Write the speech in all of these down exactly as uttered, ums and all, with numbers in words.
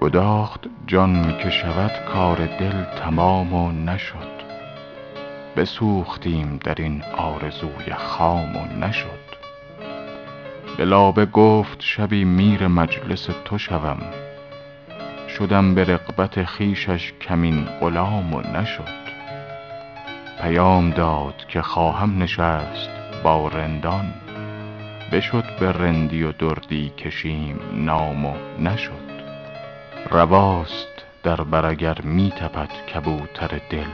گداخت جان که شود کار دل تمام و نشد، بسوختیم در این آرزوی خام و نشد. به لابه گفت شبی میر مجلس تو شوم، شدم به رغبت خویشش کمین غلام و نشد. پیام داد که خواهم نشست با رندان، بشد به رندی و دردی کشیم نام و نشد. رواست در برگر می تپد کبوتر دل،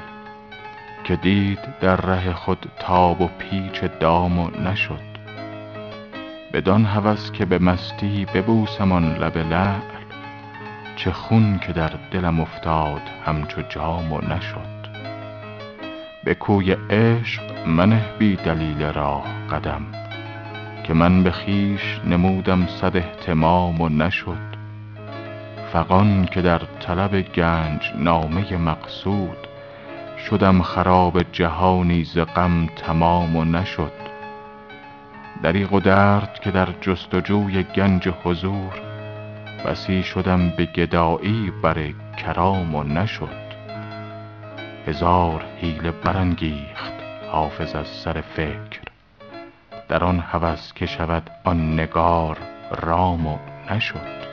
که دید در ره خود تاب و پیچ دام و نشد. بدان هوس که به مستی ببوسم آن لب لعل، چه خون که در دلم افتاد همچو جام و نشد. به کوی عشق منه بی دلیل راه قدم، که من به خویش نمودم صد اهتمام و نشد. فغان که در طلب گنج نامه مقصود، شدم خراب جهانی ز غم تمام و نشد. دریغ و درد که در جستجوی گنج حضور، بسی شدم به گدایی بر کرام و نشد. هزار حیله برانگیخت حافظ از سر فکر، در آن هوس که شود آن نگار رام و نشد.